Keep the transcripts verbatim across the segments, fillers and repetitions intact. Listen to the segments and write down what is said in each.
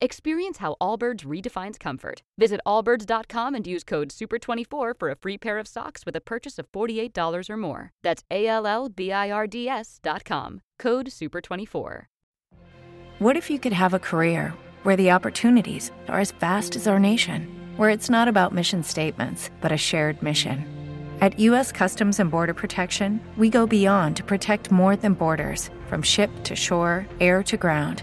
Experience how Allbirds redefines comfort. Visit allbirds dot com and use code super twenty-four for a free pair of socks with a purchase of forty-eight dollars or more. That's A L L B I R D S dot com. Code super twenty-four. What if you could have a career where the opportunities are as vast as our nation, where it's not about mission statements, but a shared mission? At U S Customs and Border Protection, we go beyond to protect more than borders. From ship to shore, air to ground,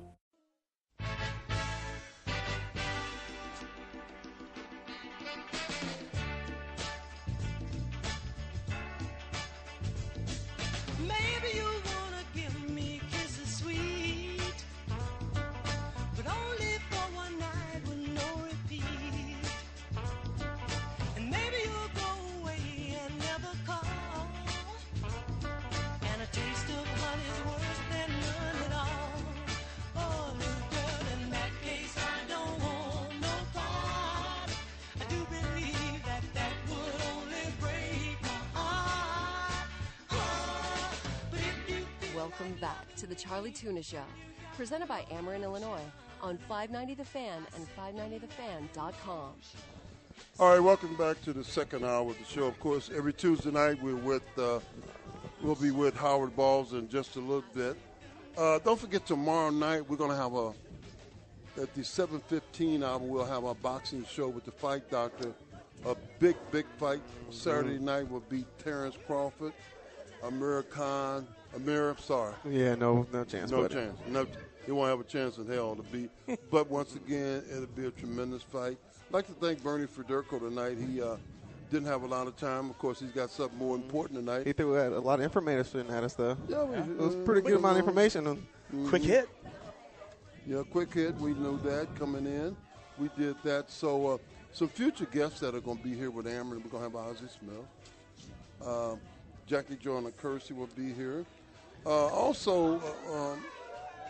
Welcome back to the Charlie Tuna Show, presented by Ameren, Illinois, on five ninety The Fan and five ninety the fan dot com. All right, welcome back to the second hour of the show. Of course, every Tuesday night we're with, uh, we'll be with Howard Balls in just a little bit. Uh, don't forget, tomorrow night we're going to have a, at the seven fifteen hour, we'll have our boxing show with the Fight Doctor. A big, big fight. Saturday mm-hmm. night will be Terrence Crawford, Amir Khan, Amir, I'm sorry. Yeah, no, no chance. No buddy. chance. No, he won't have a chance in hell to beat. But once again, it'll be a tremendous fight. I'd like to thank Bernie Federico tonight. He uh, didn't have a lot of time. Of course, he's got something more important tonight. He threw out a lot of information at us, though. Yeah, we, uh, it was a pretty good amount of information. Mm-hmm. Quick hit. Yeah, quick hit. We knew that coming in. We did that. So uh, some future guests that are going to be here with Ameren. We're going to have Ozzie Smith. Uh, Jackie Joyner Kersey will be here. Uh, also, uh, um,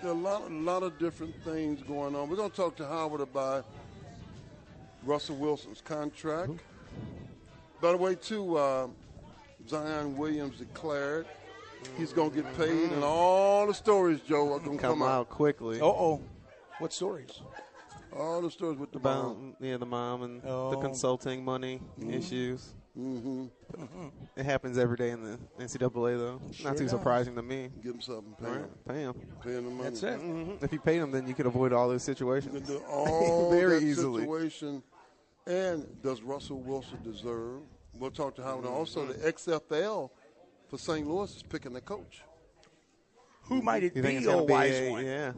there are a lot, a lot of different things going on. We're going to talk to Howard about Russell Wilson's contract. Mm-hmm. By the way, too, uh, Zion Williams declared he's going to get paid, mm-hmm. and all the stories, Joe, are going to come, come out. out quickly. Uh-oh. What stories? All the stories with the About, mom. Yeah, the mom and oh. the consulting money mm-hmm. issues. Mm-hmm. Mm-hmm. It happens every day in the N C double A, though. Sure Not too does. surprising to me. Give him something. Pay him. Pay him. Pay him the money. That's it. Mm-hmm. If you paid him, then you could avoid all those situations. You can do all Very that easily. Situation. And does Russell Wilson deserve? We'll talk to Howard. Mm-hmm. Also, the X F L for Saint Louis is picking the coach. Who might it you be, oh, wise a, one? Yeah.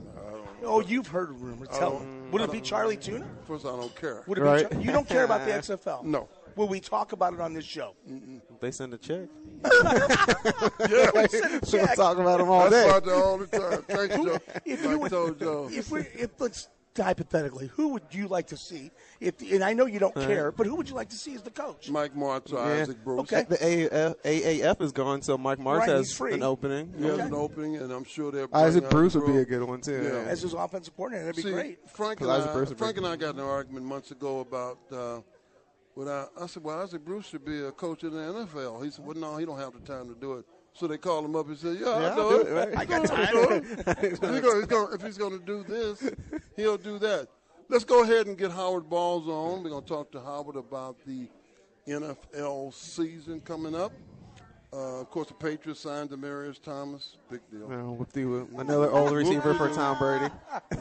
Oh, you've heard a rumor. Tell him. Would it be Charlie Tuna? First, I don't care. Would it right? be Char- you don't care about the X F L? No. Will we talk about it on this show? Mm-mm. They send a check. yeah, we send a check. We'll talk about them all day. That's all the time. Thanks, Joe. If, like would, Joe. if we, if let's hypothetically, who would you like to see? If and I know you don't uh, care, but who would you like to see as the coach? Mike Martz or yeah. Isaac Bruce. Okay. The A A F is gone, so Mike Martz right, has an opening. He okay. has an opening, and I'm sure they're. Isaac Bruce would be a good one too. Yeah. Yeah. As his offensive coordinator, that'd be see, great. Frank and I, Frank great. and I got in an argument months ago about. Uh, Well, I, I said, well, Isaac Bruce should be a coach in the N F L. He said, well, no, he don't have the time to do it. So they called him up and said, yeah, yeah I'll do, do it. it. I got time. if, he's gonna, if he's going to do this, he'll do that. Let's go ahead and get Howard Balls on. We're going to talk to Howard about the N F L season coming up. Uh, of course, the Patriots signed Demarius Thomas. Big deal. No, we'll Another old receiver for Tom Brady.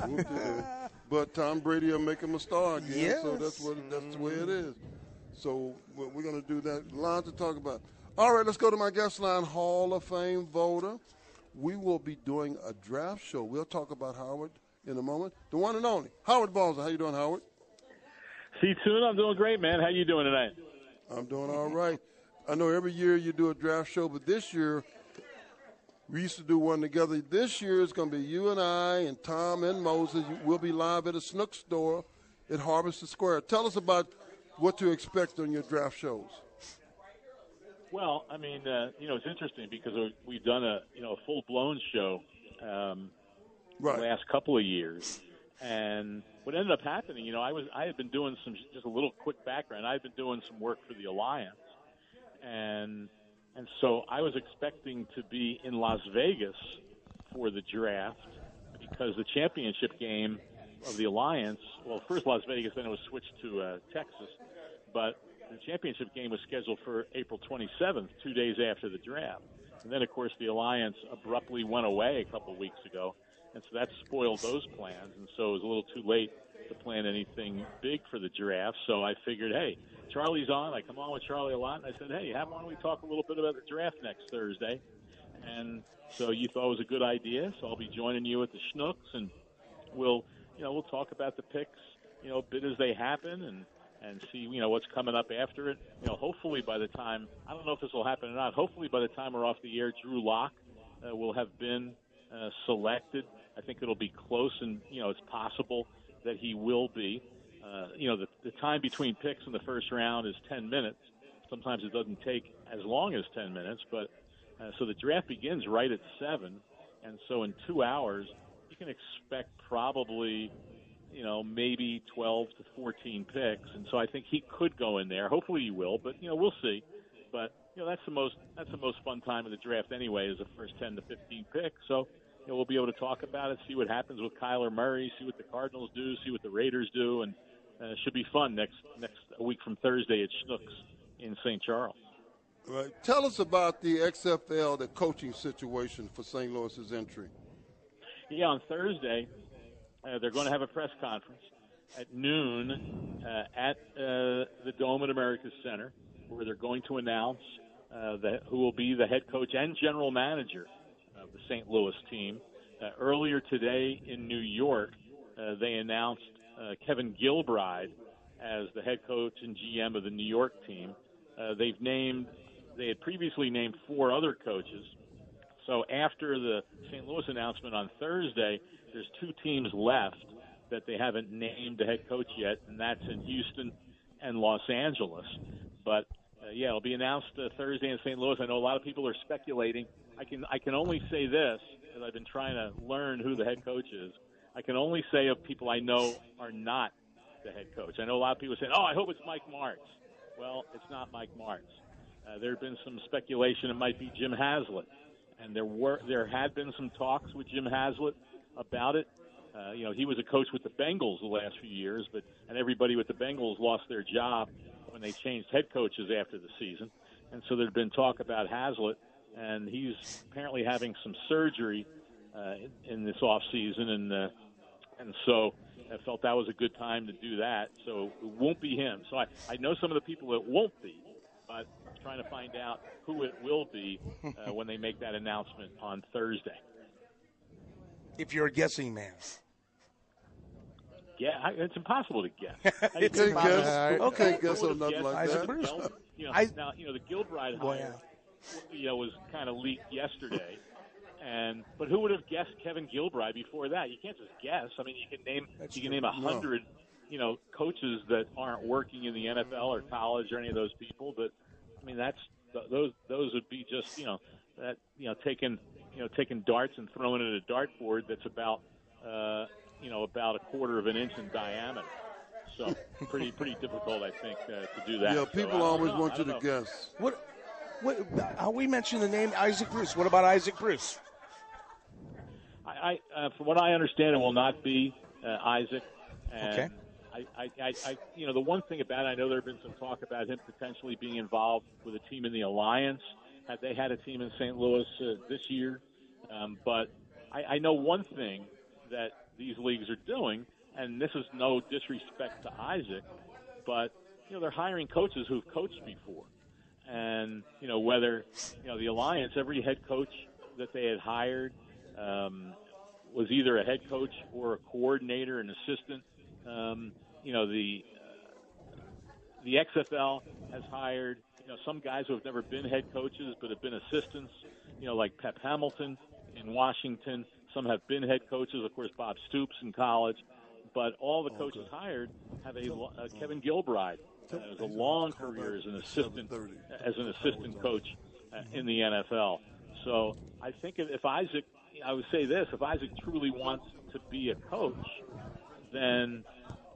We'll but Tom Brady will make him a star again, yes. so that's, what, that's the way it is. So we're going to do that. A lot to talk about. All right, let's go to my guest line, Hall of Fame voter. We will be doing a draft show. We'll talk about Howard in a moment. The one and only, Howard Balzer. How you doing, Howard? See, Tuna, I'm doing great, man. How you doing tonight? I'm doing all right. I know every year you do a draft show, but this year we used to do one together. This year it's going to be you and I and Tom and Moses. We'll be live at a Schnooks store at Harvester Square. Tell us about what to expect on your draft shows. Well, I mean, uh, you know, it's interesting because we've done a, you know, a full-blown show um, right. the last couple of years. And what ended up happening, you know, I was I had been doing some, just a little quick background, I had been doing some work for the Alliance. And and so I was expecting to be in Las Vegas for the draft because the championship game of the Alliance, well, first Las Vegas, then it was switched to uh, Texas. But the championship game was scheduled for April twenty-seventh, two days after the draft. And then, of course, the Alliance abruptly went away a couple of weeks ago. And so that spoiled those plans. And so it was a little too late to plan anything big for the draft. So I figured, hey, Charlie's on. I come on with Charlie a lot. And I said, hey, how about we talk a little bit about the draft next Thursday? And so you thought it was a good idea. So I'll be joining you at the Schnooks. And we'll, you know, we'll talk about the picks, you know, a bit as they happen. And and see, you know, what's coming up after it. You know, hopefully by the time, I don't know if this will happen or not, hopefully by the time we're off the air, Drew Lock uh, will have been uh, selected. I think it'll be close, and, you know, it's possible that he will be. Uh, you know, the, the time between picks in the first round is ten minutes. Sometimes it doesn't take as long as ten minutes, but uh, so the draft begins right at seven. And so in two hours, you can expect probably, you know, maybe twelve to fourteen picks. And so I think he could go in there. Hopefully he will, but, you know, we'll see. But, you know, that's the most that's the most fun time of the draft anyway, is the first ten to fifteen picks. So, you know, we'll be able to talk about it, see what happens with Kyler Murray, see what the Cardinals do, see what the Raiders do, and uh, it should be fun next next week from Thursday at Schnooks in Saint Charles. All right. Tell us about the X F L, the coaching situation for Saint Louis's entry. Yeah, on Thursday – Uh, they're going to have a press conference at noon uh, at uh, the Dome at America's Center, where they're going to announce uh, that who will be the head coach and general manager of the Saint Louis team. Uh, earlier today in New York, uh, they announced uh, Kevin Gilbride as the head coach and G M of the New York team. Uh, they've named they had previously named four other coaches. So after the Saint Louis announcement on Thursday, there's two teams left that they haven't named the head coach yet, and that's in Houston and Los Angeles. But, uh, yeah, it'll be announced uh, Thursday in Saint Louis. I know a lot of people are speculating. I can I can only say this, because I've been trying to learn who the head coach is. I can only say of people I know are not the head coach. I know a lot of people saying, oh, I hope it's Mike Martz. Well, it's not Mike Martz. Uh, there have been some speculation it might be Jim Haslett. And there were there had been some talks with Jim Haslett about it. Uh, you know, he was a coach with the Bengals the last few years, but and everybody with the Bengals lost their job when they changed head coaches after the season. And so there had been talk about Haslett, and he's apparently having some surgery uh, in, in this offseason. And uh, and so I felt that was a good time to do that. So it won't be him. So I, I know some of the people that won't be, but trying to find out who it will be uh, when they make that announcement on Thursday. If you're a guessing man. Yeah, I, it's impossible to guess. it's I, impossible. Guess. Uh, okay, I guess on nothing like that. Gil, you know, I, now, you know, the Gilbride hire, well, yeah. you know, was kind of leaked yesterday. and But who would have guessed Kevin Gilbride before that? You can't just guess. I mean, you can name That's you can true. name a hundred, no. you know, coaches that aren't working in the N F L or college or any of those people. But, I mean, that's those those would be just, you know, that you know, taking – you know, taking darts and throwing it at a dartboard that's about, uh, you know, about a quarter of an inch in diameter. So pretty, pretty difficult, I think, uh, to do that. Yeah, people so, always know, want you to know. guess. What? What? How we mentioned the name Isaac Bruce. What about Isaac Bruce? I, I uh, from what I understand, it will not be uh, Isaac. And okay. I, I, I, I, you know, the one thing about it, I know there have been some talk about him potentially being involved with a team in the Alliance. Had they had a team in Saint Louis uh, this year. Um, but I, I know one thing that these leagues are doing, and this is no disrespect to Isaac, but, you know, they're hiring coaches who've coached before. And, you know, whether, you know, the Alliance, every head coach that they had hired um, was either a head coach or a coordinator, an assistant. Um, you know, the uh, the X F L has hired, you know, some guys who have never been head coaches but have been assistants, you know, like Pep Hamilton in Washington. Some have been head coaches, of course, Bob Stoops in college. But all the coaches oh, hired have a uh, Kevin Gilbride. Uh, has a long career as an assistant, as an assistant coach uh, in the N F L. So I think if, if Isaac, I would say this, if Isaac truly wants to be a coach, then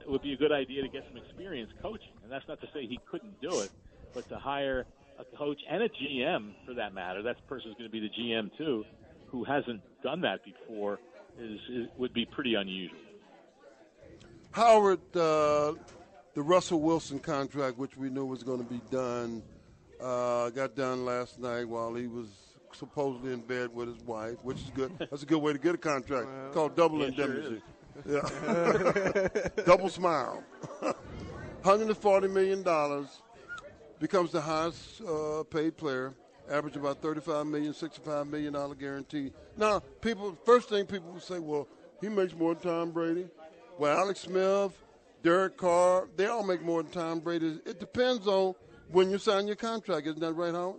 it would be a good idea to get some experience coaching. And that's not to say he couldn't do it, but to hire a coach and a G M, for that matter, that person's going to be the G M too, who hasn't done that before, is, is would be pretty unusual. Howard, uh, the Russell Wilson contract, which we knew was going to be done, uh, got done last night while he was supposedly in bed with his wife, which is good. That's a good way to get a contract. Well, called double indemnity. Sure yeah. Double smile. one hundred forty million dollars, becomes the highest uh, paid player, average about thirty-five million dollars, sixty-five million dollars guarantee. Now, people, first thing people will say, well, he makes more than Tom Brady. Well, Alex Smith, Derek Carr, they all make more than Tom Brady. It depends on when you sign your contract. Isn't that right, Howard?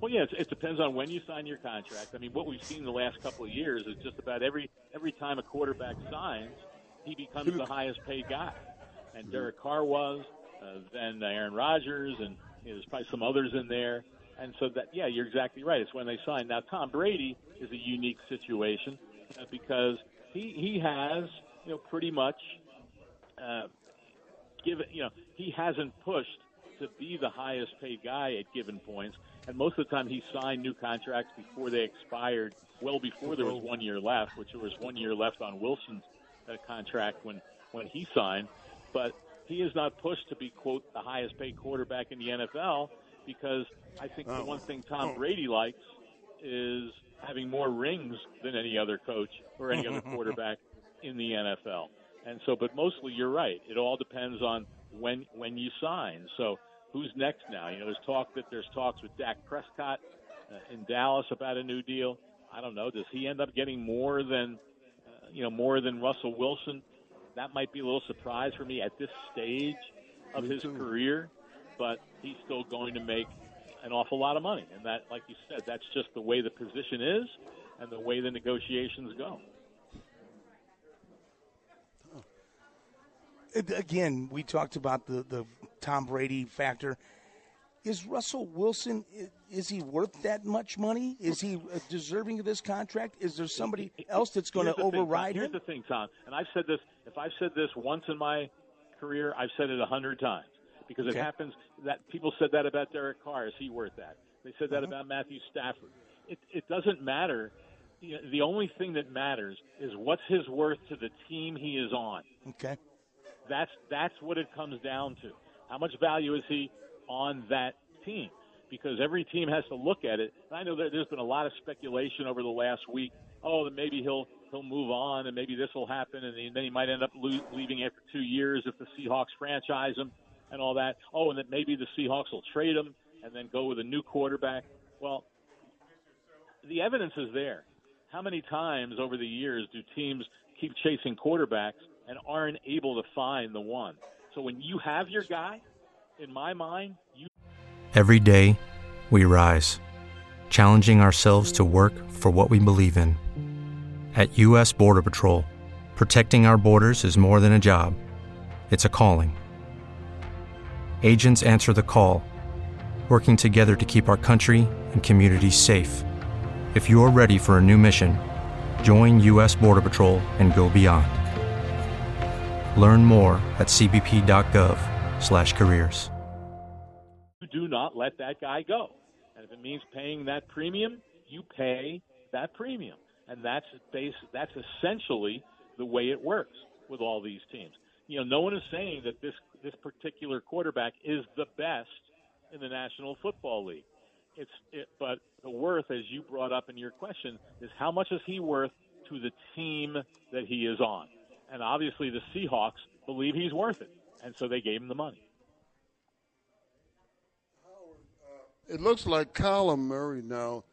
Well, yeah, it depends on when you sign your contract. I mean, what we've seen the last couple of years is just about every every time a quarterback signs, he becomes he, the highest-paid guy. And Derek Carr was, uh, then Aaron Rodgers, and you know, there's probably some others in there. And so, that yeah, you're exactly right. It's when they sign. Now, Tom Brady is a unique situation uh, because he he has, you know, pretty much – Uh, given, you know, he hasn't pushed to be the highest paid guy at given points. And most of the time he signed new contracts before they expired, well before there was one year left, which there was one year left on Wilson's uh, contract when, when he signed. But he is not pushed to be, quote, the highest paid quarterback in the N F L because I think oh. the one thing Tom oh. Brady likes is having more rings than any other coach or any other quarterback in the N F L. And so, but mostly you're right. It all depends on when when you sign. So who's next now? You know, there's talk that there's talks with Dak Prescott uh, in Dallas about a new deal. I don't know. Does he end up getting more than, uh, you know, more than Russell Wilson? That might be a little surprise for me at this stage of his career, but he's still going to make an awful lot of money. And that, like you said, that's just the way the position is and the way the negotiations go. Again, we talked about the, the Tom Brady factor. Is Russell Wilson, is he worth that much money? Is he deserving of this contract? Is there somebody else that's going to override him? Here's the thing, Tom, and I've said this, if I've said this once in my career, I've said it a hundred times because it happens that people said that about Derek Carr. Is he worth that? They said that about Matthew Stafford. It, it doesn't matter. You know, the only thing that matters is what's his worth to the team he is on. Okay. That's that's what it comes down to. How much value is he on that team? Because every team has to look at it. And I know there, there's been a lot of speculation over the last week. Oh, that maybe he'll he'll move on, and maybe this will happen, and then he might end up lo- leaving after two years if the Seahawks franchise him and all that. Oh, and that maybe the Seahawks will trade him and then go with a new quarterback. Well, the evidence is there. How many times over the years do teams keep chasing quarterbacks and aren't able to find the one? So when you have your guy, in my mind, you... Every day, we rise, challenging ourselves to work for what we believe in. At U S Border Patrol, protecting our borders is more than a job. It's a calling. Agents answer the call, working together to keep our country and communities safe. If you're ready for a new mission, join U S Border Patrol and go beyond. Learn more at cbp.gov slash careers. You do not let that guy go. And if it means paying that premium, you pay that premium. And that's base, that's essentially the way it works with all these teams. You know, no one is saying that this, this particular quarterback is the best in the National Football League. It's it, but the worth, as you brought up in your question, is how much is he worth to the team that he is on? And obviously the Seahawks believe he's worth it, and so they gave him the money. It looks like Kyler Murray now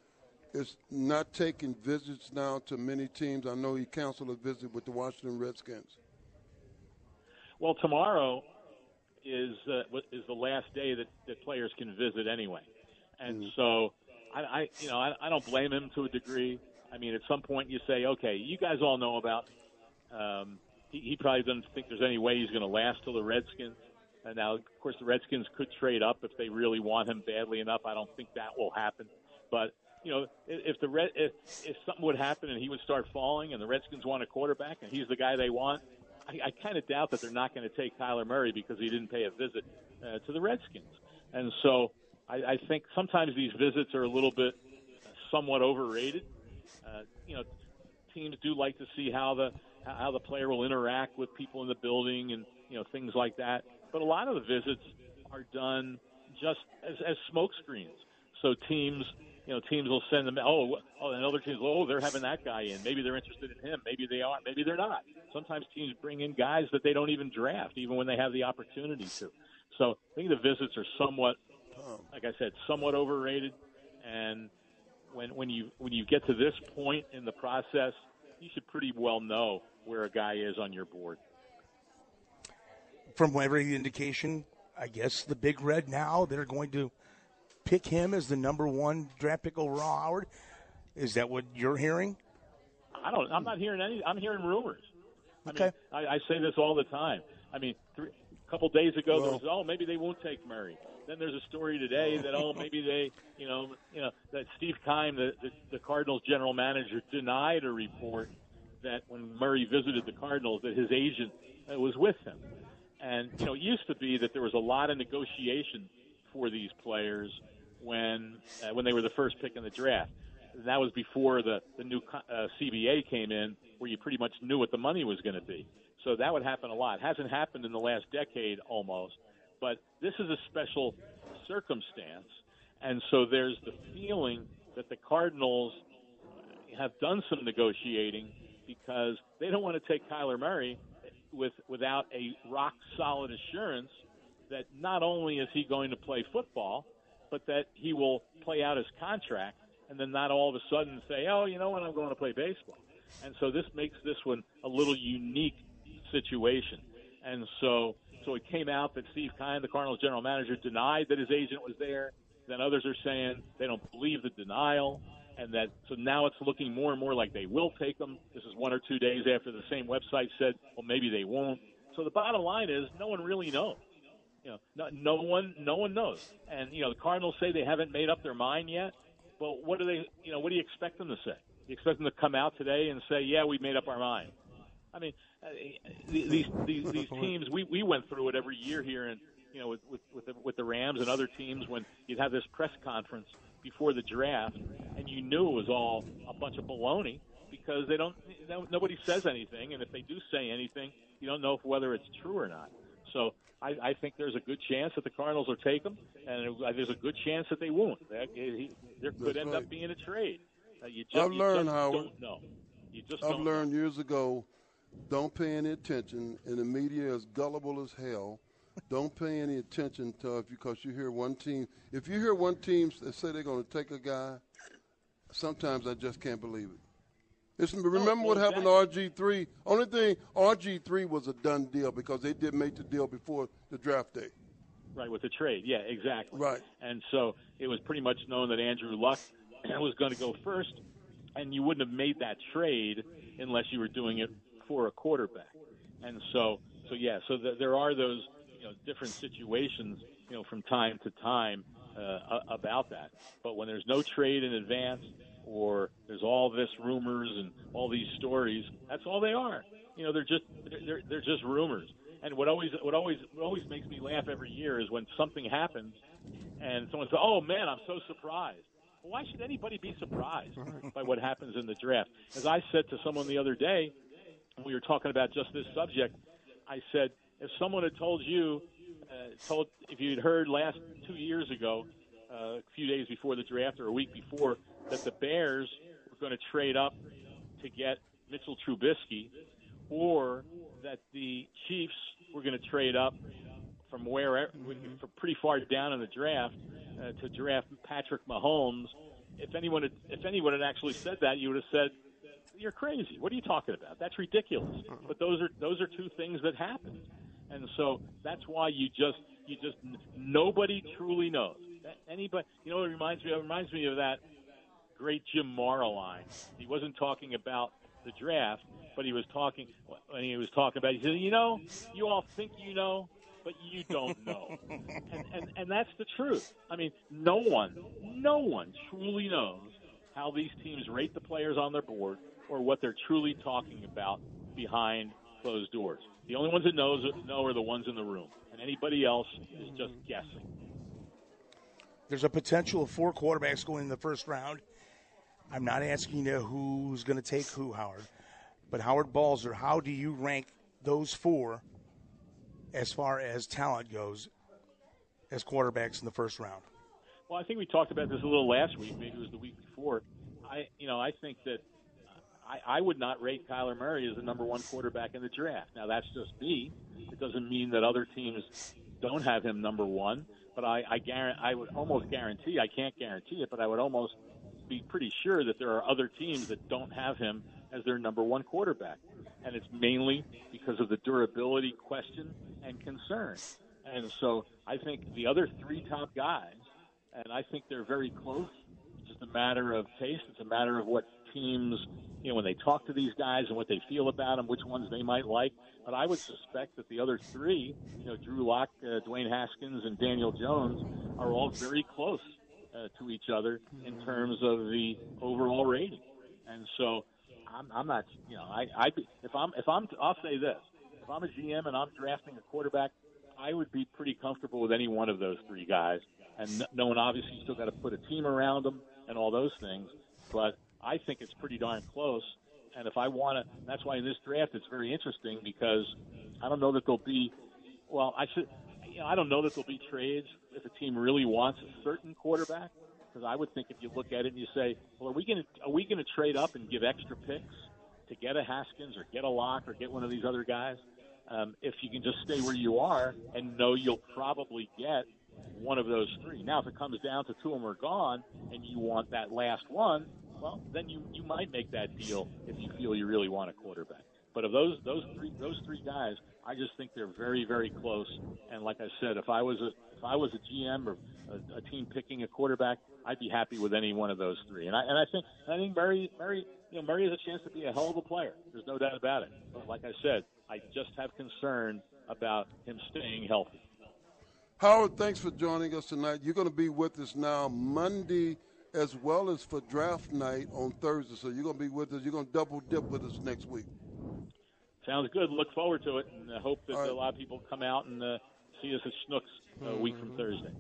is not taking visits now to many teams. I know he canceled a visit with the Washington Redskins. Well, tomorrow is uh, is the last day that, that players can visit anyway, and mm. so I, I you know I, I don't blame him to a degree. I mean, at some point you say, okay, you guys all know about. Um, he, he probably doesn't think there's any way he's going to last till the Redskins. And now, of course, the Redskins could trade up if they really want him badly enough. I don't think that will happen. But, you know, if the Red, if, if something would happen and he would start falling and the Redskins want a quarterback and he's the guy they want, I, I kind of doubt that they're not going to take Kyler Murray because he didn't pay a visit uh, to the Redskins. And so I, I think sometimes these visits are a little bit uh, somewhat overrated. Uh, you know, teams do like to see how the how the player will interact with people in the building and, you know, things like that. But a lot of the visits are done just as, as smoke screens. So teams, you know, teams will send them, oh, oh, and other teams, oh, they're having that guy in. Maybe they're interested in him. Maybe they are. Maybe they're not. Sometimes teams bring in guys that they don't even draft, even when they have the opportunity to. So I think the visits are somewhat, like I said, somewhat overrated. And when when you when you get to this point in the process, you should pretty well know where a guy is on your board. From every indication, I guess the Big Red now, they're going to pick him as the number one draft pick overall, Howard. Is that what you're hearing? I don't. I'm not hearing any. I'm hearing rumors. Okay. I mean, I, I say this all the time. I mean, three, a couple days ago, well, there was, oh, maybe they won't take Murray. Then there's a story today that, oh, maybe they, you know, you know that Steve Keim, the, the, the Cardinals general manager, denied a report that when Murray visited the Cardinals that his agent uh, was with him. And, you know, it used to be that there was a lot of negotiation for these players when uh, when they were the first pick in the draft. And that was before the, the new uh, C B A came in, where you pretty much knew what the money was going to be. So that would happen a lot. It hasn't happened in the last decade almost. But this is a special circumstance. And so there's the feeling that the Cardinals have done some negotiating because they don't want to take Kyler Murray with without a rock-solid assurance that not only is he going to play football, but that he will play out his contract and then not all of a sudden say, oh, you know what, I'm going to play baseball. And so this makes this one a little unique situation. And so so it came out that Steve Keim, the Cardinals general manager, denied that his agent was there. Then others are saying they don't believe the denial. And that so now it's looking more and more like they will take them. This is one or two days after the same website said, well, maybe they won't. So the bottom line is no one really knows. You know, no, no one no one knows. And, you know, the Cardinals say they haven't made up their mind yet. But what do they, you know, what do you expect them to say? You expect them to come out today and say, yeah, we made up our mind. I mean, these these, these teams, we, we went through it every year here and, you know, with, with, with, the, with the Rams and other teams when you'd have this press conference before the draft, and you knew it was all a bunch of baloney because they don't, they don't. Nobody says anything, and if they do say anything, you don't know whether it's true or not. So I, I think there's a good chance that the Cardinals will take him, and there's a good chance that they won't. That, he, there could That's end right. up being a trade. Uh, you just, I've you learned, just Howard. Don't know. You just I've don't learned know. Years ago, don't pay any attention, and the media is gullible as hell. Don't pay any attention to it because you hear one team. If you hear one team that say they're going to take a guy, sometimes I just can't believe it. It's, remember oh, what happened exactly. to R G three? Only thing, R G three was a done deal because they did make the deal before the draft day. Right, with the trade. Yeah, exactly. Right. And so it was pretty much known that Andrew Luck was going to go first, and you wouldn't have made that trade unless you were doing it for a quarterback. And so, so yeah, so the, there are those – you know, different situations, you know, from time to time uh, about that. But when there's no trade in advance or there's all this rumors and all these stories, that's all they are. You know, they're just they're, they're just rumors. And what always what always what always makes me laugh every year is when something happens and someone says, "Oh man, I'm so surprised." Well, why should anybody be surprised by what happens in the draft? As I said to someone the other day, we were talking about just this subject. I said, if someone had told you, uh, told if you'd heard last two years ago, uh, a few days before the draft or a week before, that the Bears were going to trade up to get Mitchell Trubisky, or that the Chiefs were going to trade up from where, from pretty far down in the draft uh, to draft Patrick Mahomes if anyone had, if anyone had actually said that, you would have said, "You're crazy. What are you talking about? That's ridiculous." But those are those are two things that happen, and so that's why you just you just nobody truly knows. Anybody, you know, it reminds me. It reminds me of that great Jim Mara line. He wasn't talking about the draft, but he was talking. When he was talking about, he said, "You know, you all think you know, but you don't know." and, and and that's the truth. I mean, no one, no one truly knows how these teams rate the players on their board or what they're truly talking about behind closed doors. The only ones that knows know are the ones in the room, and anybody else is just guessing. There's a potential of four quarterbacks going in the first round. I'm not asking you who's going to take who, Howard, but Howard Balzer, how do you rank those four as far as talent goes as quarterbacks in the first round? Well, I think we talked about this a little last week. Maybe it was the week before. I, you know, I think that I, I would not rate Kyler Murray as the number one quarterback in the draft. Now, that's just me. It doesn't mean that other teams don't have him number one, but I, I, guarantee, I would almost guarantee, I can't guarantee it, but I would almost be pretty sure that there are other teams that don't have him as their number one quarterback. And it's mainly because of the durability question and concern. And so I think the other three top guys, and I think they're very close. It's just a matter of taste. It's a matter of what teams, you know, when they talk to these guys and what they feel about them, which ones they might like. But I would suspect that the other three, you know, Drew Lock, uh, Dwayne Haskins, and Daniel Jones are all very close uh, to each other in terms of the overall rating. And so I'm, I'm not, you know, I, I if I'm, if I'm, I'll say this: if I'm a G M and I'm drafting a quarterback, I would be pretty comfortable with any one of those three guys. And no one obviously still got to put a team around them and all those things, but I think it's pretty darn close. And if I want to, that's why in this draft it's very interesting because I don't know that there'll be. Well, I should. You know, I don't know that there'll be trades if a team really wants a certain quarterback. Because I would think if you look at it and you say, well, are we going to are we going to trade up and give extra picks to get a Haskins or get a Locke or get one of these other guys? Um, if you can just stay where you are and know you'll probably get one of those three. Now, if it comes down to two of them are gone and you want that last one, well, then you, you might make that deal if you feel you really want a quarterback. But of those those three those three guys, I just think they're very very close. And like I said, if I was a if I was a G M or a, a team picking a quarterback, I'd be happy with any one of those three. And I and I think I think Murray Murray you know Murray has a chance to be a hell of a player. There's no doubt about it. But like I said, I just have concern about him staying healthy. Howard, thanks for joining us tonight. You're going to be with us now Monday as well as for draft night on Thursday. So you're going to be with us. You're going to double dip with us next week. Sounds good. Look forward to it, and I hope that right. a lot of people come out and uh, see us at Schnooks a uh, week from Thursday.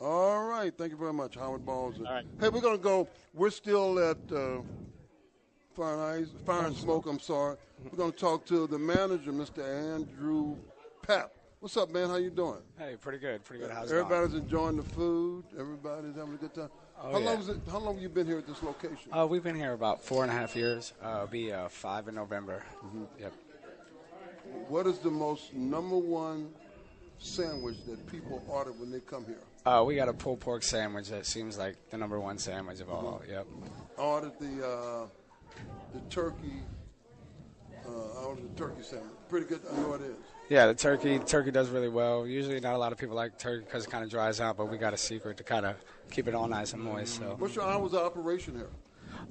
All right. Thank you very much, Howard Balzer. All right. Hey, we're going to go. We're still at uh, Fire, and Ice, Fire and Smoke. I'm sorry. We're going to talk to the manager, Mister Andrew Papp. What's up, man? How you doing? Hey, pretty good. Pretty good. How's Everybody's going? enjoying the food. Everybody's having a good time. Oh, how yeah. long is it? How long have you been here at this location? Uh, we've been here about four and a half years. Uh, it'll be uh, five in November. Mm-hmm. Yep. What is the most number one sandwich that people order when they come here? Uh, we got a pulled pork sandwich that seems like the number one sandwich of all. Mm-hmm. Yep. I ordered the uh, the turkey. Uh, I ordered the turkey sandwich. Pretty good. I know it is. Yeah, the turkey turkey does really well. Usually not a lot of people like turkey because it kind of dries out, but we got a secret to kind of keep it all nice and moist. So. What's your hours of operation here?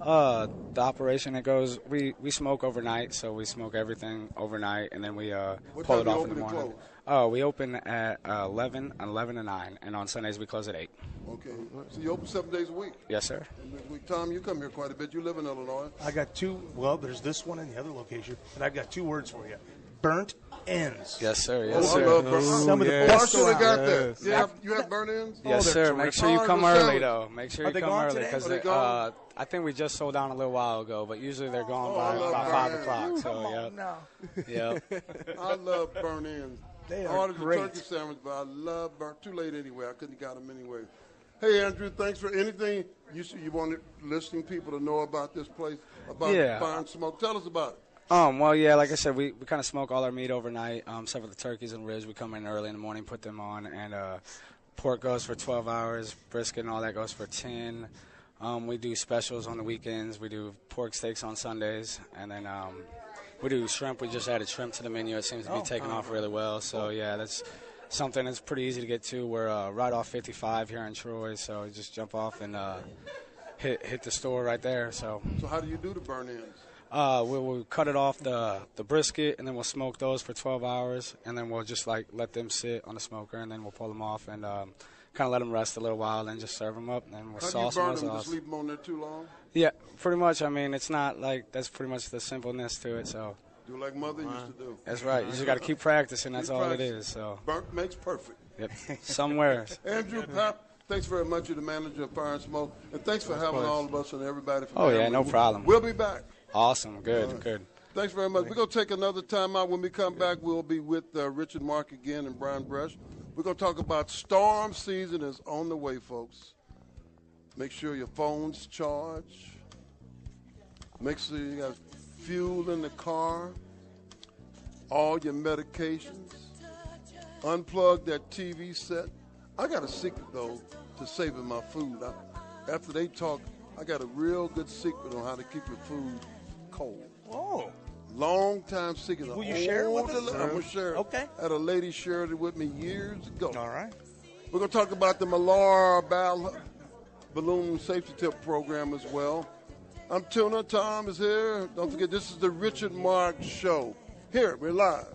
Uh, the operation, it goes, we, we smoke overnight, so we smoke everything overnight, and then we uh, pull it off in the morning. Oh, uh, we open at uh, eleven, eleven to nine, and on Sundays we close at eight. Okay. So you open seven days a week? Yes, sir. Tom, you come here quite a bit. You live in Illinois. I got two. Well, there's this one and the other location, and I've got two words for you. Burnt ends. Yes, sir. Yes, sir. Oh, I love burnt ends. Some of the best around. Got that. You have, you have burnt ends? Yes, oh, sir. Make sure you come early, though. Make sure you come early because uh, I think we just sold down a little while ago, but usually they're gone oh, by about five ends. o'clock. Ooh, so yeah. No. Yep. I love burnt ends. They are I ordered great. a turkey sandwich, but I love burnt. Too late anyway. I couldn't got them anyway. Hey, Andrew, thanks for anything you you wanted listening people to know about this place, about yeah. Fire and Smoke. Tell us about it. Um, well, yeah, like I said, we, we kind of smoke all our meat overnight, um, except for the turkeys and ribs. We come in early in the morning, put them on, and uh, pork goes for twelve hours, brisket and all that goes for ten. Um, we do specials on the weekends. We do pork steaks on Sundays. And then um, we do shrimp. We just added shrimp to the menu. It seems to be oh, taking oh, off really well. So, cool. yeah, that's something that's pretty easy to get to. We're uh, right off fifty-five here in Troy. So just jump off and uh, hit hit the store right there. So, so how do you do the burn-ins? Uh, we'll, we'll cut it off the, the brisket, and then we'll smoke those for twelve hours, and then we'll just, like, let them sit on the smoker, and then we'll pull them off and um, kind of let them rest a little while and just serve them up, and then we'll How sauce them. How do you burn them? Just leave them on there too long? Yeah, pretty much. I mean, it's not like that's pretty much the simpleness to it, so. Do like Mother uh, used to do. That's right. You just got to keep practicing. That's keep all practicing. It is, so. Burnt makes perfect. Yep, somewhere. Andrew Papp. Thanks very much. You're the manager of Fire and Smoke. And thanks for That's having nice. all of us and everybody. From oh, yeah, no we'll, problem. We'll be back. Awesome. Good, right. good. Thanks very much. We're going to take another time out. When we come back, we'll be with uh, Richard Mark again and Brian Bresch. We're going to talk about storm season is on the way, folks. Make sure your phone's charged. Make sure you got fuel in the car, all your medications. Unplug that T V set. I got a secret, though, to saving my food. I, after they talk, I got a real good secret on how to keep your food cold. Oh. Long-time secret. Will you share it with us? I'm going to share it. Okay. I had a lady shared it with me years ago. All right. We're going to talk about the Millar Balloon Safety Tip Program as well. I'm Tuna. Tom is here. Don't forget, this is the Richard Mark Show. Here, we're live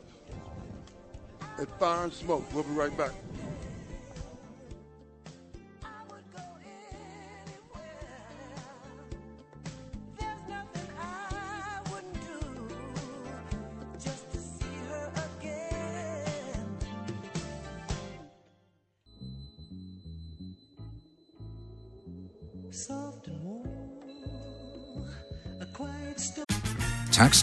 at Fire and Smoke. We'll be right back. Tax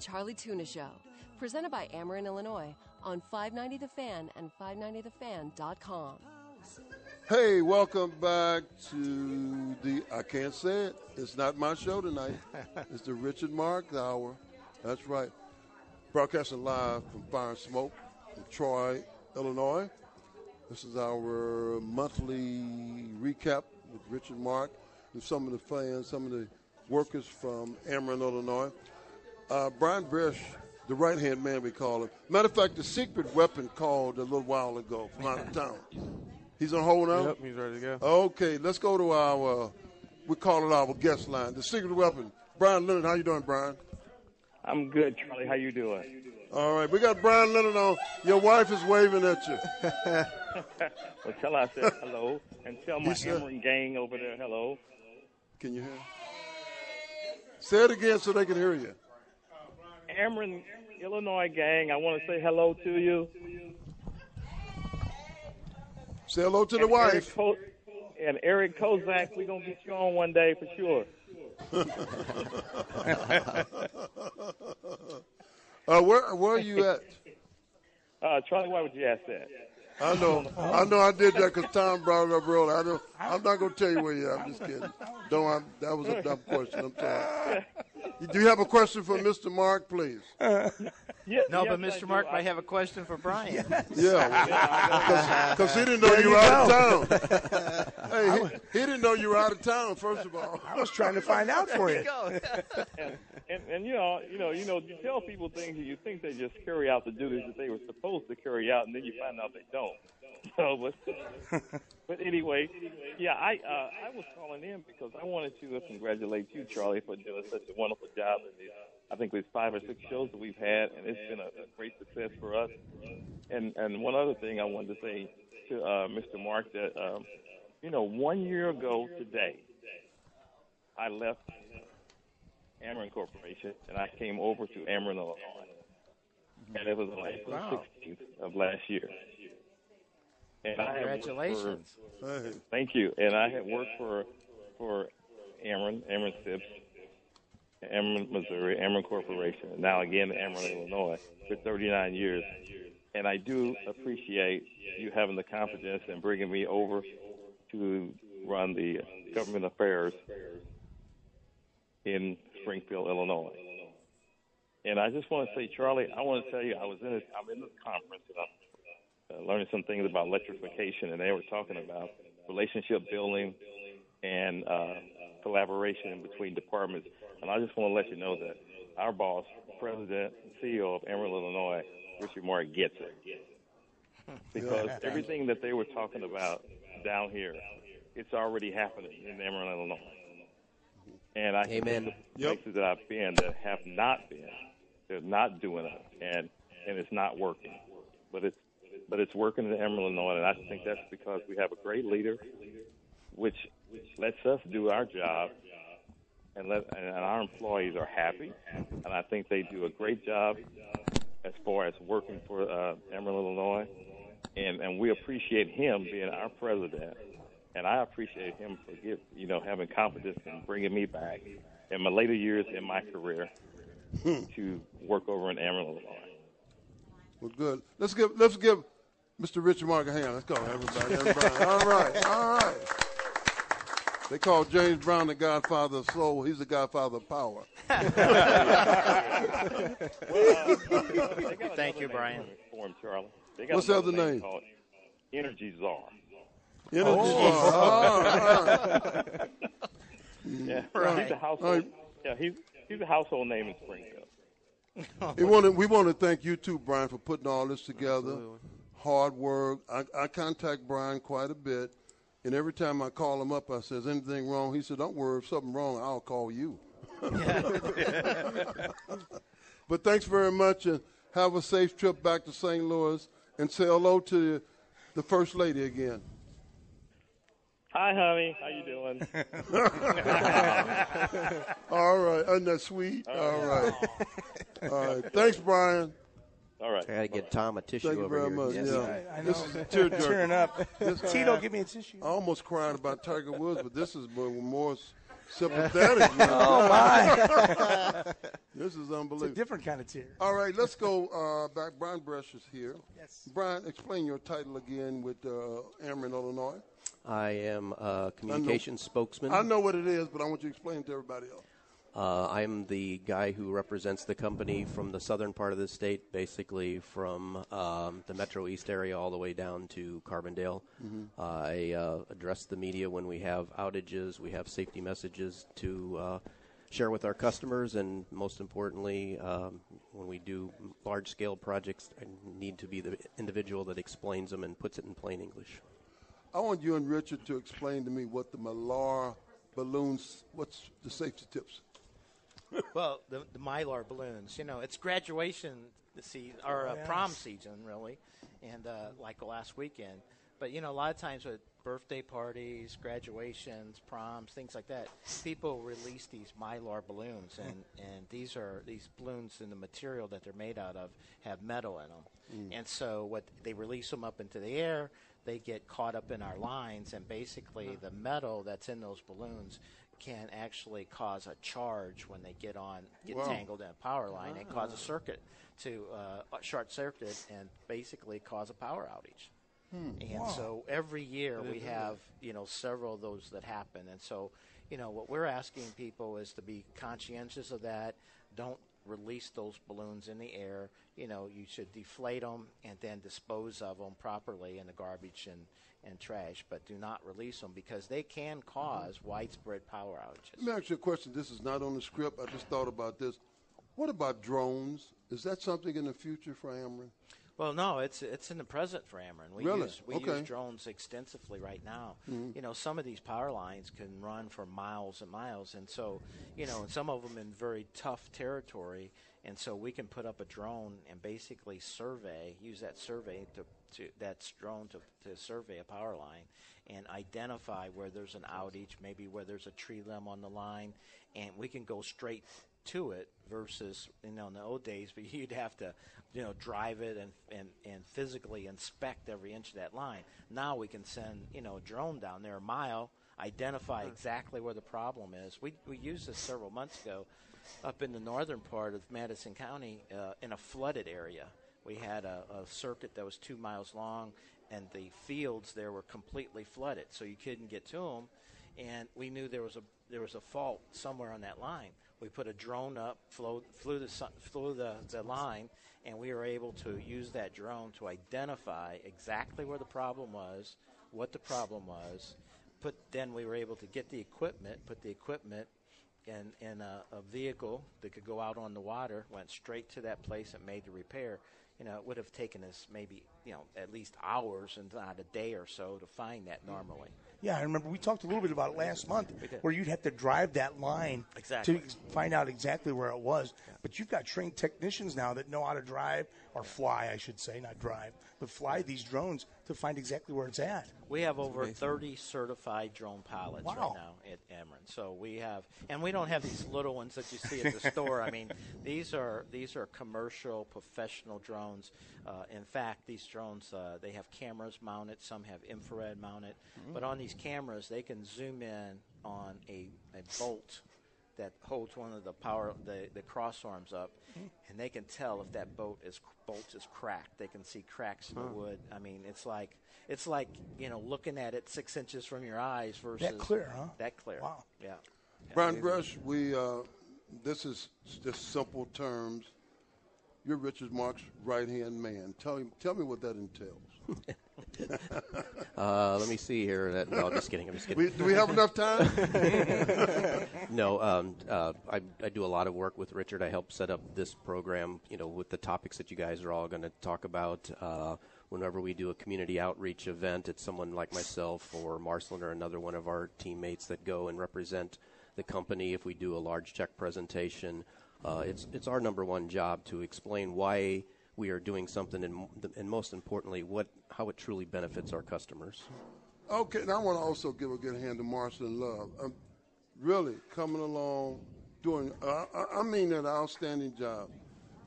Charlie Tuna Show, presented by Ameren, Illinois, on five ninety The Fan and five ninety the fan dot com. Hey, welcome back to the, I can't say it, it's not my show tonight. It's the Richard Mark Hour. That's right. Broadcasting live from Fire and Smoke in Troy, Illinois. This is our monthly recap with Richard Mark and some of the fans, some of the workers from Ameren, Illinois. Uh, Brian Bresch, the right-hand man we call him. Matter of fact, the secret weapon called a little while ago from out of town. He's on hold now? Yep, he's ready to go. Okay, let's go to our, uh, we call it our guest line, the secret weapon. Brian Leonard, how you doing, Brian? I'm good, Charlie. How you doing? All right, we got Brian Leonard on. Your wife is waving at you. Well, tell her I said hello, and tell my Ameren gang over there hello. Can you hear? Say it again so they can hear you. Ameren, Illinois gang, I want to say hello to you. Say hello to the and wife. Eric Ko- and Eric Kozak, we're going to get you on one day for sure. uh, where, where are you at? Uh, Charlie, why would you ask that? I know. I know I did that because Tom brought it up earlier. I know, I'm not going to tell you where you're at. I'm just kidding. No, I'm, that was a dumb question. I'm sorry. Do you have a question for Mister Mark, please? Uh, yeah, no, yes, but Mister I Mark do. might I... have a question for Brian. Yes. Yeah, because he didn't know you were out know. of town. Hey, was... he, he didn't know you were out of town. First of all, I was trying to find out for you. you. and, and, and you know, you know, you know, you tell people things and you think they just carry out the duties that they were supposed to carry out, and then you find out they don't. So, but, but anyway, yeah, I uh, I was calling in because I wanted to congratulate you, Charlie, for doing such a wonderful job. In these, I think it's five or six shows that we've had, and it's been a, a great success for us. And and one other thing I wanted to say to uh, Mister Mark that, um, you know, one year ago today, I left Ameren Corporation, and I came over to Ameren, Illinois. and it was on April wow. sixteenth of last year. And congratulations! I had worked for, thank you. And I had worked for for Ameren, Ameren Sips, Ameren Missouri, Ameren Corporation, and now again Ameren Illinois for thirty-nine years. And I do appreciate you having the confidence in bringing me over to run the government affairs in Springfield, Illinois. And I just want to say, Charlie, I want to tell you, I was in a, I'm in this conference and I'm uh, learning some things about electrification, and they were talking about relationship building and uh, collaboration between departments. And I just want to let you know that our boss, president, C E O of Ameren, Illinois, Richard Mark, gets it. Because everything that they were talking about down here, it's already happening in Ameren, Illinois. And I think the places that I've been that have not been, they're not doing it, and and it's not working. But it's but it's working in Ameren, Illinois, and I think that's because we have a great leader, which lets us do our job, and let and our employees are happy, and I think they do a great job as far as working for uh, Ameren, Illinois, and, and we appreciate him being our president, and I appreciate him for give, you know having confidence in bringing me back in my later years in my career to work over in Ameren, Illinois. Well, good. Let's give let's give Mister Richard Mark a hand. Let's go, everybody. everybody. All right, all right. They call James Brown the Godfather of Soul. He's the Godfather of Power. well, uh, Thank you, Brian. Him, Charlie. What's the other name? Called Energy Czar. Energy oh. Czar. Oh, right. yeah, right. He's a household. Right. Yeah, he's he's a household name in Springfield. oh, we want to we want to thank you too, Brian, for putting all this together. Absolutely. Hard work. I, I contact Brian quite a bit. And every time I call him up, I says, anything wrong? He said, don't worry, if something's wrong, I'll call you. But thanks very much, and have a safe trip back to Saint Louis, and say hello to the First Lady again. Hi, honey. How you doing? All right. Isn't that sweet? All, All right. right. All right. Thanks, Brian. All right. I got to get Tom a tissue. Thank over you very much. Yes. Yeah. I, I know. This is tear Tearing up. This, Tito, give me a tissue. I almost cried about Tiger Woods, but this is more sympathetic. Oh, my. This is unbelievable. It's a different kind of tear. All right, let's go uh, back. Brian Bresch is here. Yes. Brian, explain your title again with uh, Ameren, Illinois. I am a communications I spokesman. I know what it is, but I want you to explain it to everybody else. Uh, I'm the guy who represents the company from the southern part of the state, basically from um, the Metro East area all the way down to Carbondale. Mm-hmm. uh, I uh, address the media when we have outages, we have safety messages to uh, share with our customers, and most importantly, um, when we do large-scale projects, I need to be the individual that explains them and puts it in plain English. I want you and Richard to explain to me what the Mylar balloons, what's the safety tips? Well, the, the Mylar balloons, you know, it's graduation season, or uh, prom season, really, and uh, like last weekend. But, you know, a lot of times with birthday parties, graduations, proms, things like that, people release these Mylar balloons, and, and these are these balloons, and the material that they're made out of have metal in them. Mm. And so what they release them up into the air, they get caught up in our lines, and basically huh. the metal that's in those balloons can actually cause a charge when they get on, get Whoa. tangled in a power line, and cause a circuit to uh, short circuit, and basically cause a power outage. Hmm. And Whoa. so every year we have, you know, several of those that happen. And so, you know, what we're asking people is to be conscientious of that. Don't release those balloons in the air. You know, you should deflate them and then dispose of them properly in the garbage and, and trash, but do not release them because they can cause mm-hmm. widespread power outages. Let me ask you a question. This is not on the script. I just thought about this. What about drones? Is that something in the future for Ameren? Well, no, it's it's in the present for Ameren. We really? use we okay. use drones extensively right now. Mm-hmm. You know, some of these power lines can run for miles and miles, and so, you know, and some of them in very tough territory, and so we can put up a drone and basically survey, use that survey to to that's drone to, to survey a power line and identify where there's an outage, maybe where there's a tree limb on the line, and we can go straight to it versus, you know, in the old days, but you'd have to, you know, drive it and, and, and physically inspect every inch of that line. Now we can send, you know, a drone down there a mile, identify exactly where the problem is. We we used this several months ago up in the northern part of Madison County uh, in a flooded area. We had a, a circuit that was two miles long, and the fields there were completely flooded, so you couldn't get to them. And we knew there was a there was a fault somewhere on that line. We put a drone up, flew, flew the flew the, the line, and we were able to use that drone to identify exactly where the problem was, what the problem was. Put, then we were able to get the equipment, put the equipment in, in a, a vehicle that could go out on the water, went straight to that place and made the repair. You know, it would have taken us maybe, you know, at least hours and not a day or so to find that normally. Yeah, I remember we talked a little bit about it last month where you'd have to drive that line exactly. to find out exactly where it was. Yeah. But you've got trained technicians now that know how to drive or fly, I should say, not drive, but fly these drones to find exactly where it's at. We have over thirty certified drone pilots wow. right now at Ameren. So we have, and we don't have these little ones that you see at the store. I mean, these are these are commercial, professional drones. Uh, in fact, these drones uh, they have cameras mounted. Some have infrared mounted. Mm-hmm. But on these cameras, they can zoom in on a, a bolt that holds one of the power the, the cross arms up, and they can tell if that bolt is bolt is cracked. They can see cracks in the wood. I mean, it's like it's like you know looking at it six inches from your eyes versus that clear, huh? That clear. Wow. Yeah. yeah. Brian Bresch, we uh, this is just simple terms. You're Richard Mark's right-hand man. Tell him, tell me what that entails. uh, let me see here. That, no, I'm just kidding. I'm just kidding. We, do we have enough time? no, um, uh, I, I do a lot of work with Richard. I help set up this program, you know, with the topics that you guys are all going to talk about. Uh, whenever we do a community outreach event, it's someone like myself or Marcelin or another one of our teammates that go and represent the company. If we do a large check presentation, Uh, it's it's our number one job to explain why we are doing something, and and most importantly, what how it truly benefits our customers. Okay, and I want to also give a good hand to Marcelin Love. Um, really coming along, doing uh, I mean an outstanding job.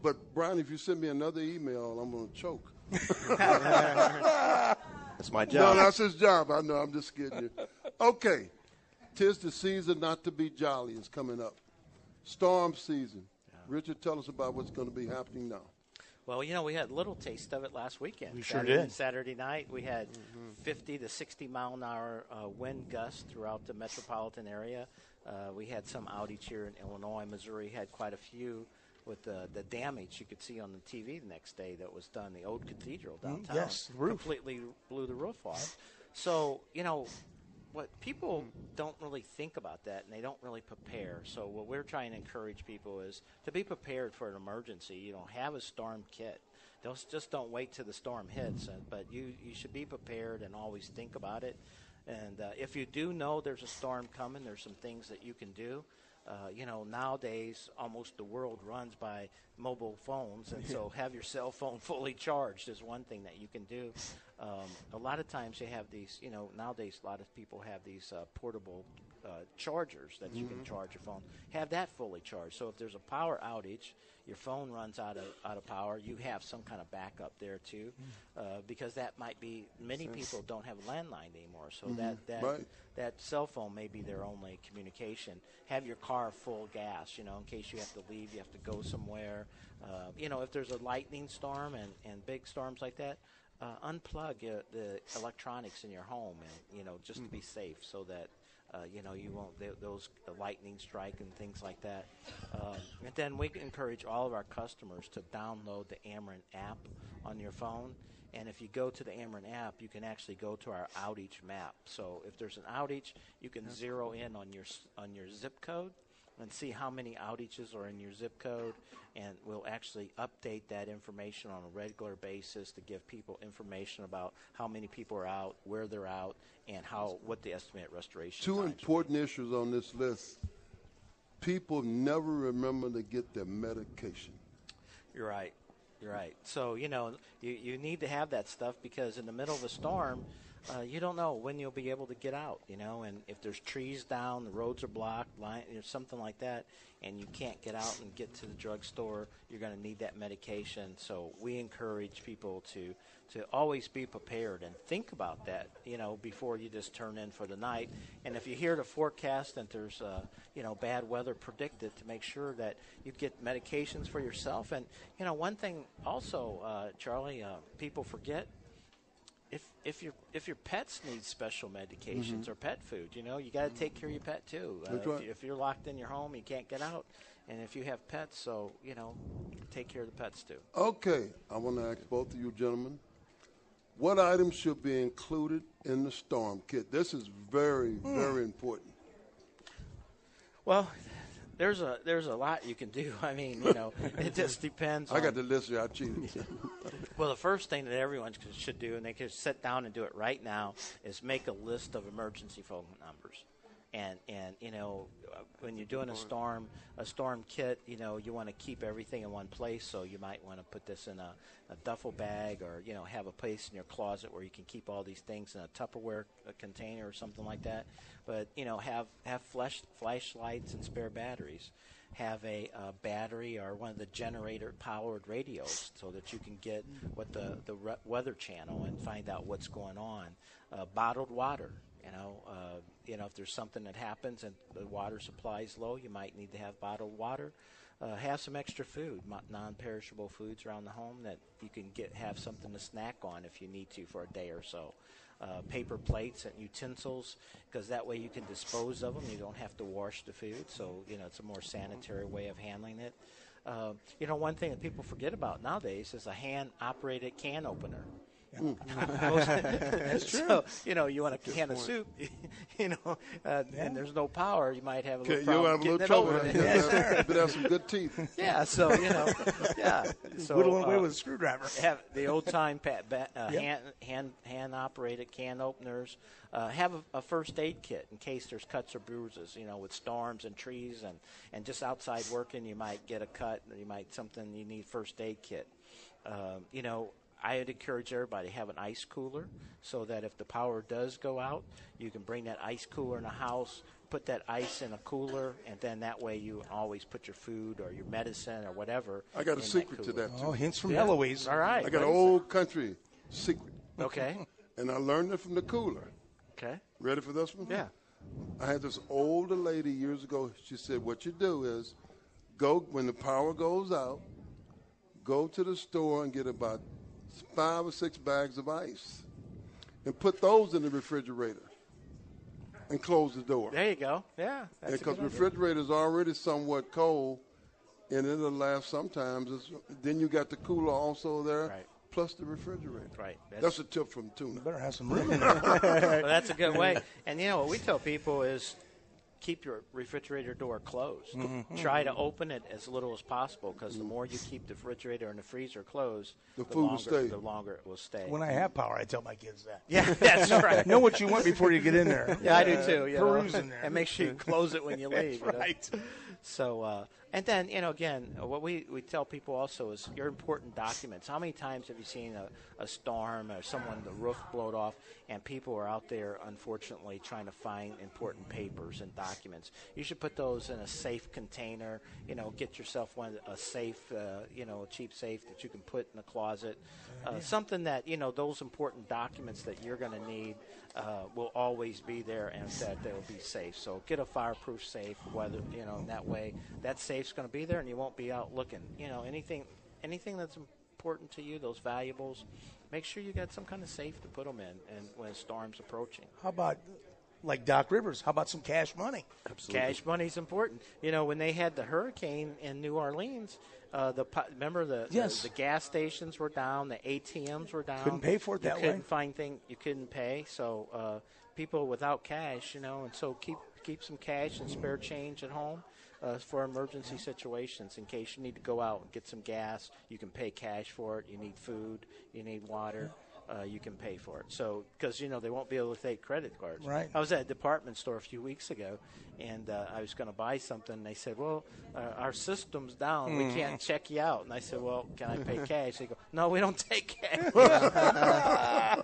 But Brian, if you send me another email, I'm going to choke. That's my job. No, that's his job. I know. I'm just kidding you. Okay, 'tis the season not to be jolly is coming up. Storm season. Yeah. Richard, tell us about what's going to be happening now. Well, you know, we had a little taste of it last weekend. We Saturday, sure did. Saturday night, we had mm-hmm. fifty to sixty mile an hour uh, wind gusts throughout the metropolitan area. Uh, we had some outage here in Illinois. Missouri had quite a few with the, the damage you could see on the T V the next day that was done. The old cathedral downtown mm, yes, completely blew the roof off. So, you know, what people don't really think about that, and they don't really prepare. So what we're trying to encourage people is to be prepared for an emergency. You know, have a storm kit. Don't, just don't wait till the storm hits, but you, you should be prepared and always think about it. And uh, if you do know there's a storm coming, there's some things that you can do. Uh, you know, nowadays almost the world runs by mobile phones, and so have your cell phone fully charged is one thing that you can do. Um, a lot of times you have these, you know, nowadays a lot of people have these uh, portable uh, chargers that mm-hmm. you can charge your phone. Have that fully charged. So if there's a power outage, your phone runs out of out of power, you have some kind of backup there too, uh, because that might be many people don't have a landline anymore, so mm-hmm. that that, right. that cell phone may be their only communication. Have your car full gas, you know, in case you have to leave, you have to go somewhere. Uh, you know, if there's a lightning storm and, and big storms like that, uh, unplug uh, the electronics in your home, and you know, just to be safe so that, uh, you know, you won't, th- those uh, lightning strike and things like that. Um, and then we encourage all of our customers to download the Ameren app on your phone. And if you go to the Ameren app, you can actually go to our outage map. So if there's an outage, you can zero in on your on your zip code and see how many outages are in your zip code, and we'll actually update that information on a regular basis to give people information about how many people are out, where they're out, and how what the estimated restoration times are. Two important issues on this list. People never remember to get their medication. You're right. Right. So, you know, you, you need to have that stuff because in the middle of a storm, uh, you don't know when you'll be able to get out, you know, and if there's trees down, the roads are blocked, line, or something like that, and you can't get out and get to the drugstore, you're going to need that medication. So we encourage people to, to always be prepared and think about that, you know, before you just turn in for the night. And if you hear the forecast and there's, uh, you know, bad weather predicted, to make sure that you get medications for yourself. And, you know, one thing also, uh, Charlie, uh, people forget, If if your if your pets need special medications mm-hmm. or pet food, you know, you got to take care of your pet too. Uh, if, you, if you're locked in your home, you can't get out, and if you have pets, so you know, take care of the pets too. Okay, I want to ask both of you gentlemen, what items should be included in the storm kit? This is very mm. very important. Well. There's a there's a lot you can do. I mean, you know, it just depends. I on, got the list here. I cheated. Well, the first thing that everyone should do, and they can sit down and do it right now, is make a list of emergency phone numbers. And, and you know, when you're doing a storm a storm kit, you know, you want to keep everything in one place, so you might want to put this in a, a duffel bag or, you know, have a place in your closet where you can keep all these things in a Tupperware a container or something like that. But, you know, have, have flash, flashlights and spare batteries. Have a uh, battery or one of the generator-powered radios so that you can get what the, the re- weather channel and find out what's going on. Uh, bottled water. You know, uh, you know, if there's something that happens and the water supply is low, you might need to have bottled water. Uh, have some extra food, non-perishable foods around the home that you can get. Have something to snack on if you need to for a day or so. Uh, paper plates and utensils, because that way you can dispose of them. You don't have to wash the food, so you know it's a more sanitary way of handling it. Uh, you know, one thing that people forget about nowadays is a hand-operated can opener. That's true. So, you know, you want a Good can point. Of soup, you know, uh, yeah. and there's no power, you might have a little problem getting it over there. Yes, sir. But have some good teeth. Yeah, so, you know, yeah. So, whittle away uh, with a screwdriver. Have the old-time pat, bat, uh, yep. hand, hand, hand-operated can openers. Uh, have a, a first aid kit in case there's cuts or bruises, you know, with storms and trees and, and just outside working, you might get a cut, you might something, you need first aid kit. Um, you know, I would encourage everybody to have an ice cooler so that if the power does go out, you can bring that ice cooler in the house, put that ice in a cooler, and then that way you always put your food or your medicine or whatever. I got a secret to that, too. Oh, hints from yeah. Eloise. All right. I got an old country secret. Okay. And I learned it from the cooler. Okay. Ready for this one? Yeah. I had this older lady years ago. She said, what you do is go when the power goes out, go to the store and get about five or six bags of ice and put those in the refrigerator and close the door. There you go. Yeah. Because refrigerator is already somewhat cold and it'll last sometimes. It's, then you got the cooler also there. Right. Plus the refrigerator. Right. That's, that's a tip from Tuna. Better have some room in there. Well, that's a good way. And, you know, what we tell people is keep your refrigerator door closed. Mm-hmm. Try to open it as little as possible because mm-hmm. the more you keep the refrigerator and the freezer closed, the, the, food longer, will stay. The longer it will stay. When I have power, I tell my kids that. Yeah, that's right. Know what you want before you get in there. Yeah, uh, I do too. You peruse know, in there. And make sure you close it when you leave. That's you right. Know? So, uh, and then, you know, again, what we, we tell people also is your important documents. How many times have you seen a, a storm or someone, the roof blowed off, and people are out there, unfortunately, trying to find important papers and documents? You should put those in a safe container. You know, get yourself one, a safe, uh, you know, a cheap safe that you can put in a closet. Uh, yeah. Something that, you know, those important documents that you're going to need uh, will always be there and that they'll be safe. So get a fireproof safe, whether, you know, in that way. That safe's going to be there, and you won't be out looking. You know, anything, anything that's important to you, those valuables, make sure you got some kind of safe to put them in, and when a storm's approaching. How about, like Doc Rivers? How about some cash money? Absolutely. Cash money's important. You know, when they had the hurricane in New Orleans. Uh, the remember the, yes. the the gas stations were down, the A T Ms were down. Couldn't pay for it that way. You couldn't find thing. You couldn't pay. So uh, people without cash, you know, and so keep keep some cash and spare change at home uh, for emergency situations in case you need to go out and get some gas. You can pay cash for it. You need food. You need water. uh, you can pay for it. So, because, you know, they won't be able to take credit cards. Right. I was at a department store a few weeks ago, and uh, I was going to buy something, and they said, well, uh, our system's down. Mm. We can't check you out. And I said, well, can I pay cash? They go, no, we don't take cash.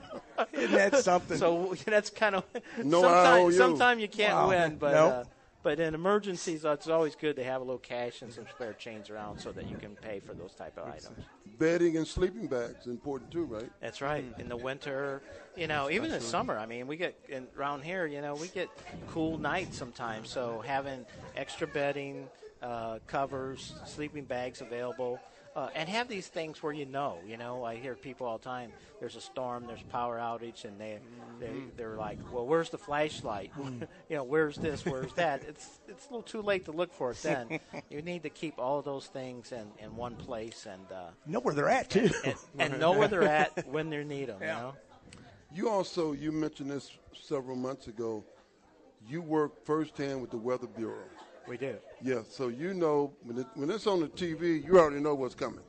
Isn't that something? So that's kind of – no, sometimes, sometimes you can't wow. win, but nope. – uh, But in emergencies, it's always good to have a little cash and some spare change around so that you can pay for those type of items. Bedding and sleeping bags important too, right? That's right. In the winter, you know, even in the summer. I mean, we get in, around here, you know, we get cool nights sometimes. So having extra bedding, uh, covers, sleeping bags available. Uh, and have these things where you know, you know, I hear people all the time, there's a storm, there's power outage, and they, they, they're like, well, where's the flashlight? You know, where's this, where's that? It's it's a little too late to look for it then. You need to keep all of those things in, in one place and uh, know where they're at, too. And, and know where they're at when they need them, yeah. you know. You also, you mentioned this several months ago, you work firsthand with the Weather Bureau. We do. Yeah, so you know, when, it, when it's on the T V, you already know what's coming.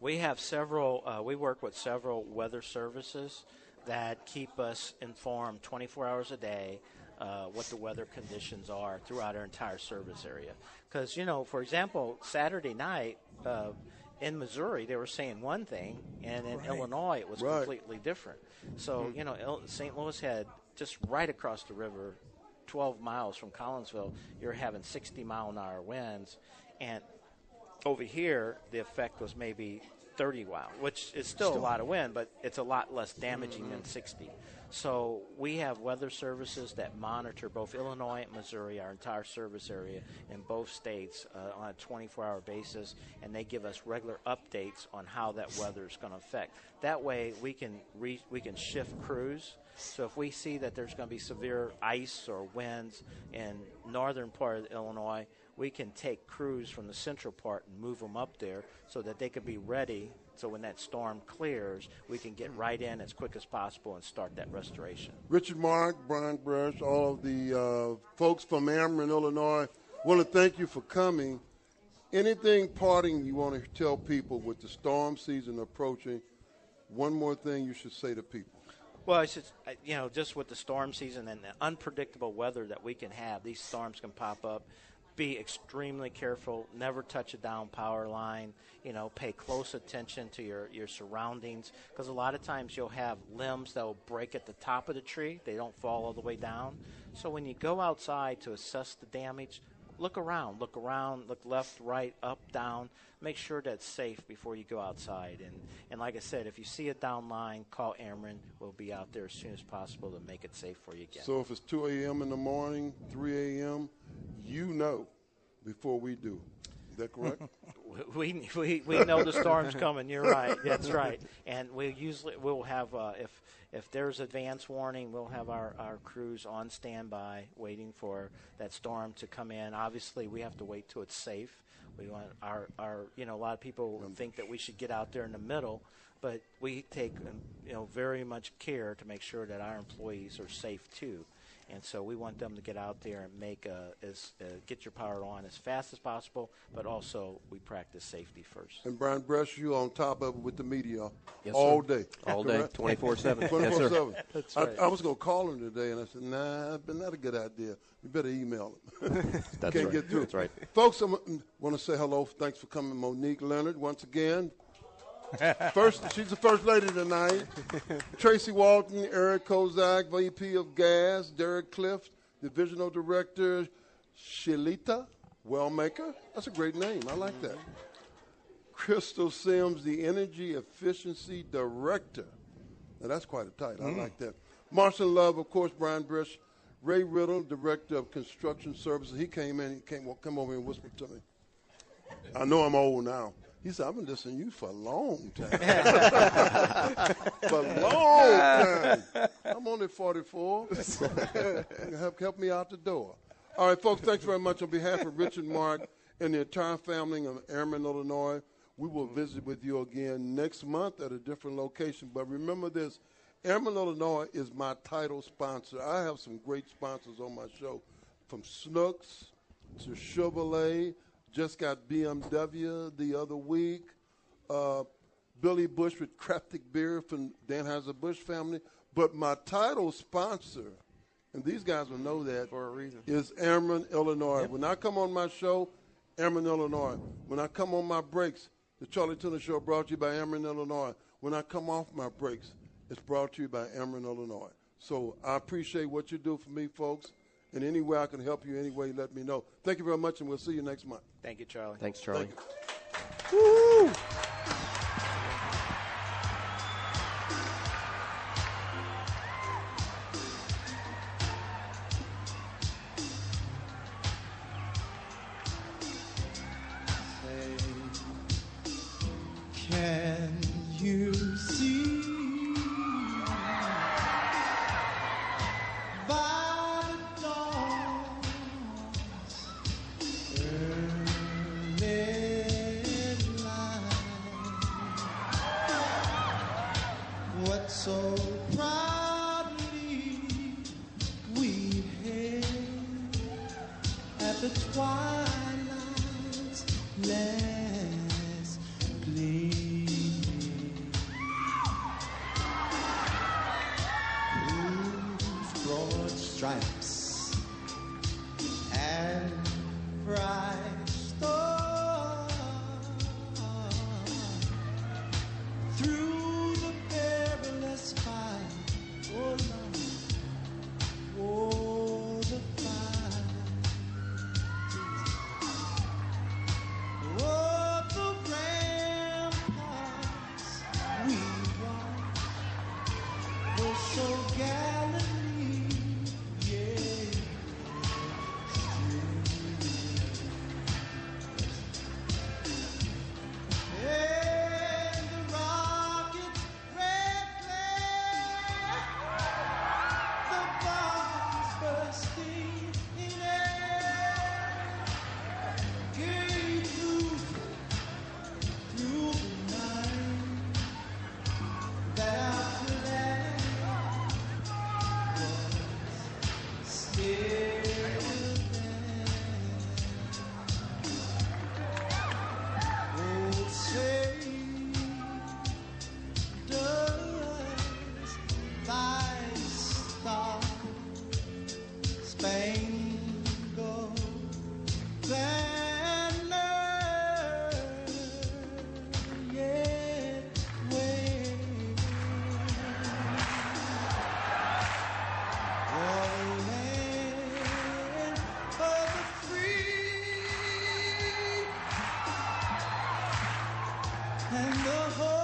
We have several, uh, we work with several weather services that keep us informed twenty-four hours a day uh, what the weather conditions are throughout our entire service area. Because, you know, for example, Saturday night uh, in Missouri, they were saying one thing, and in right. Illinois, it was right. completely different. So, mm-hmm. you know, Saint Louis had just right across the river, twelve miles from Collinsville, you're having sixty mile an hour winds, and over here the effect was maybe thirty miles, which is still, still a lot of wind, but it's a lot less damaging mm-hmm. than sixty. So we have weather services that monitor both Illinois and Missouri, our entire service area in both states uh, on a twenty-four hour basis, and they give us regular updates on how that weather is going to affect. That way we can re- we can shift crews. So if we see that there's going to be severe ice or winds in northern part of Illinois, we can take crews from the central part and move them up there so that they can be ready. So when that storm clears, we can get right in as quick as possible and start that restoration. Richard Mark, Brian Bresch, all of the uh, folks from Ameren, Illinois, want to thank you for coming. Anything parting you want to tell people with the storm season approaching, one more thing you should say to people. Well, it's just, you know, just with the storm season and the unpredictable weather that we can have, these storms can pop up. Be extremely careful. Never touch a down power line. You know, pay close attention to your, your surroundings, because a lot of times you'll have limbs that will break at the top of the tree. They don't fall all the way down. So when you go outside to assess the damage, look around, look around, look left, right, up, down. Make sure that's safe before you go outside. And, and like I said, if you see a down line, call Ameren. We'll be out there as soon as possible to make it safe for you again. So if it's two a.m. in the morning, three a.m., you know before we do. Is that correct? we, we we know the storm's coming. You're right. That's right. And we usually we'll have uh, if if there's advance warning, we'll have our, our crews on standby waiting for that storm to come in. Obviously, we have to wait till it's safe. We want our, our you know a lot of people think that we should get out there in the middle, but we take you know very much care to make sure that our employees are safe too. And so we want them to get out there and make a, as, uh, get your power on as fast as possible, but also we practice safety first. And Brian Bresch, you're on top of it with the media yes, all sir. day. All day, twenty-four seven. twenty-four seven. Yes, right. I, I was going to call him today, and I said, nah, that's not a good idea. You better email him. That's Can't right. get through. That's right. Folks, I want to say hello. Thanks for coming, Monique Leonard, once again. First, she's the first lady tonight. Tracy Walton, Eric Kozak, V P of Gas, Derek Cliff, Divisional Director, Shalita Wellmaker. That's a great name. I like that. Crystal Sims, the Energy Efficiency Director. Now, that's quite a title. Mm. I like that. Marshall Love, of course, Brian Bresch, Ray Riddle, Director of Construction Services. He came in. He came come over and whispered to me. I know I'm old now. He said, I've been listening to you for a long time. For a long time. I'm only forty-four. help, help me out the door. All right, folks, thanks very much. On behalf of Richard Mark and the entire family of Ameren, Illinois, we will visit with you again next month at a different location. But remember this, Ameren, Illinois is my title sponsor. I have some great sponsors on my show, from Schnooks to Chevrolet. Just got B M W the other week. Uh, Billy Bush with Kraftig beer from Anheuser-Busch family. But my title sponsor, and these guys will know that, for a reason, is Ameren, Illinois. Yep. When I come on my show, Ameren, Illinois. When I come on my breaks, the Charlie Tuna Show brought to you by Ameren, Illinois. When I come off my breaks, it's brought to you by Ameren, Illinois. So I appreciate what you do for me, folks. And any way I can help you, any way, let me know. Thank you very much, and we'll see you next month. Thank you, Charlie. Thanks, Charlie. Thank you. Woo! And the whole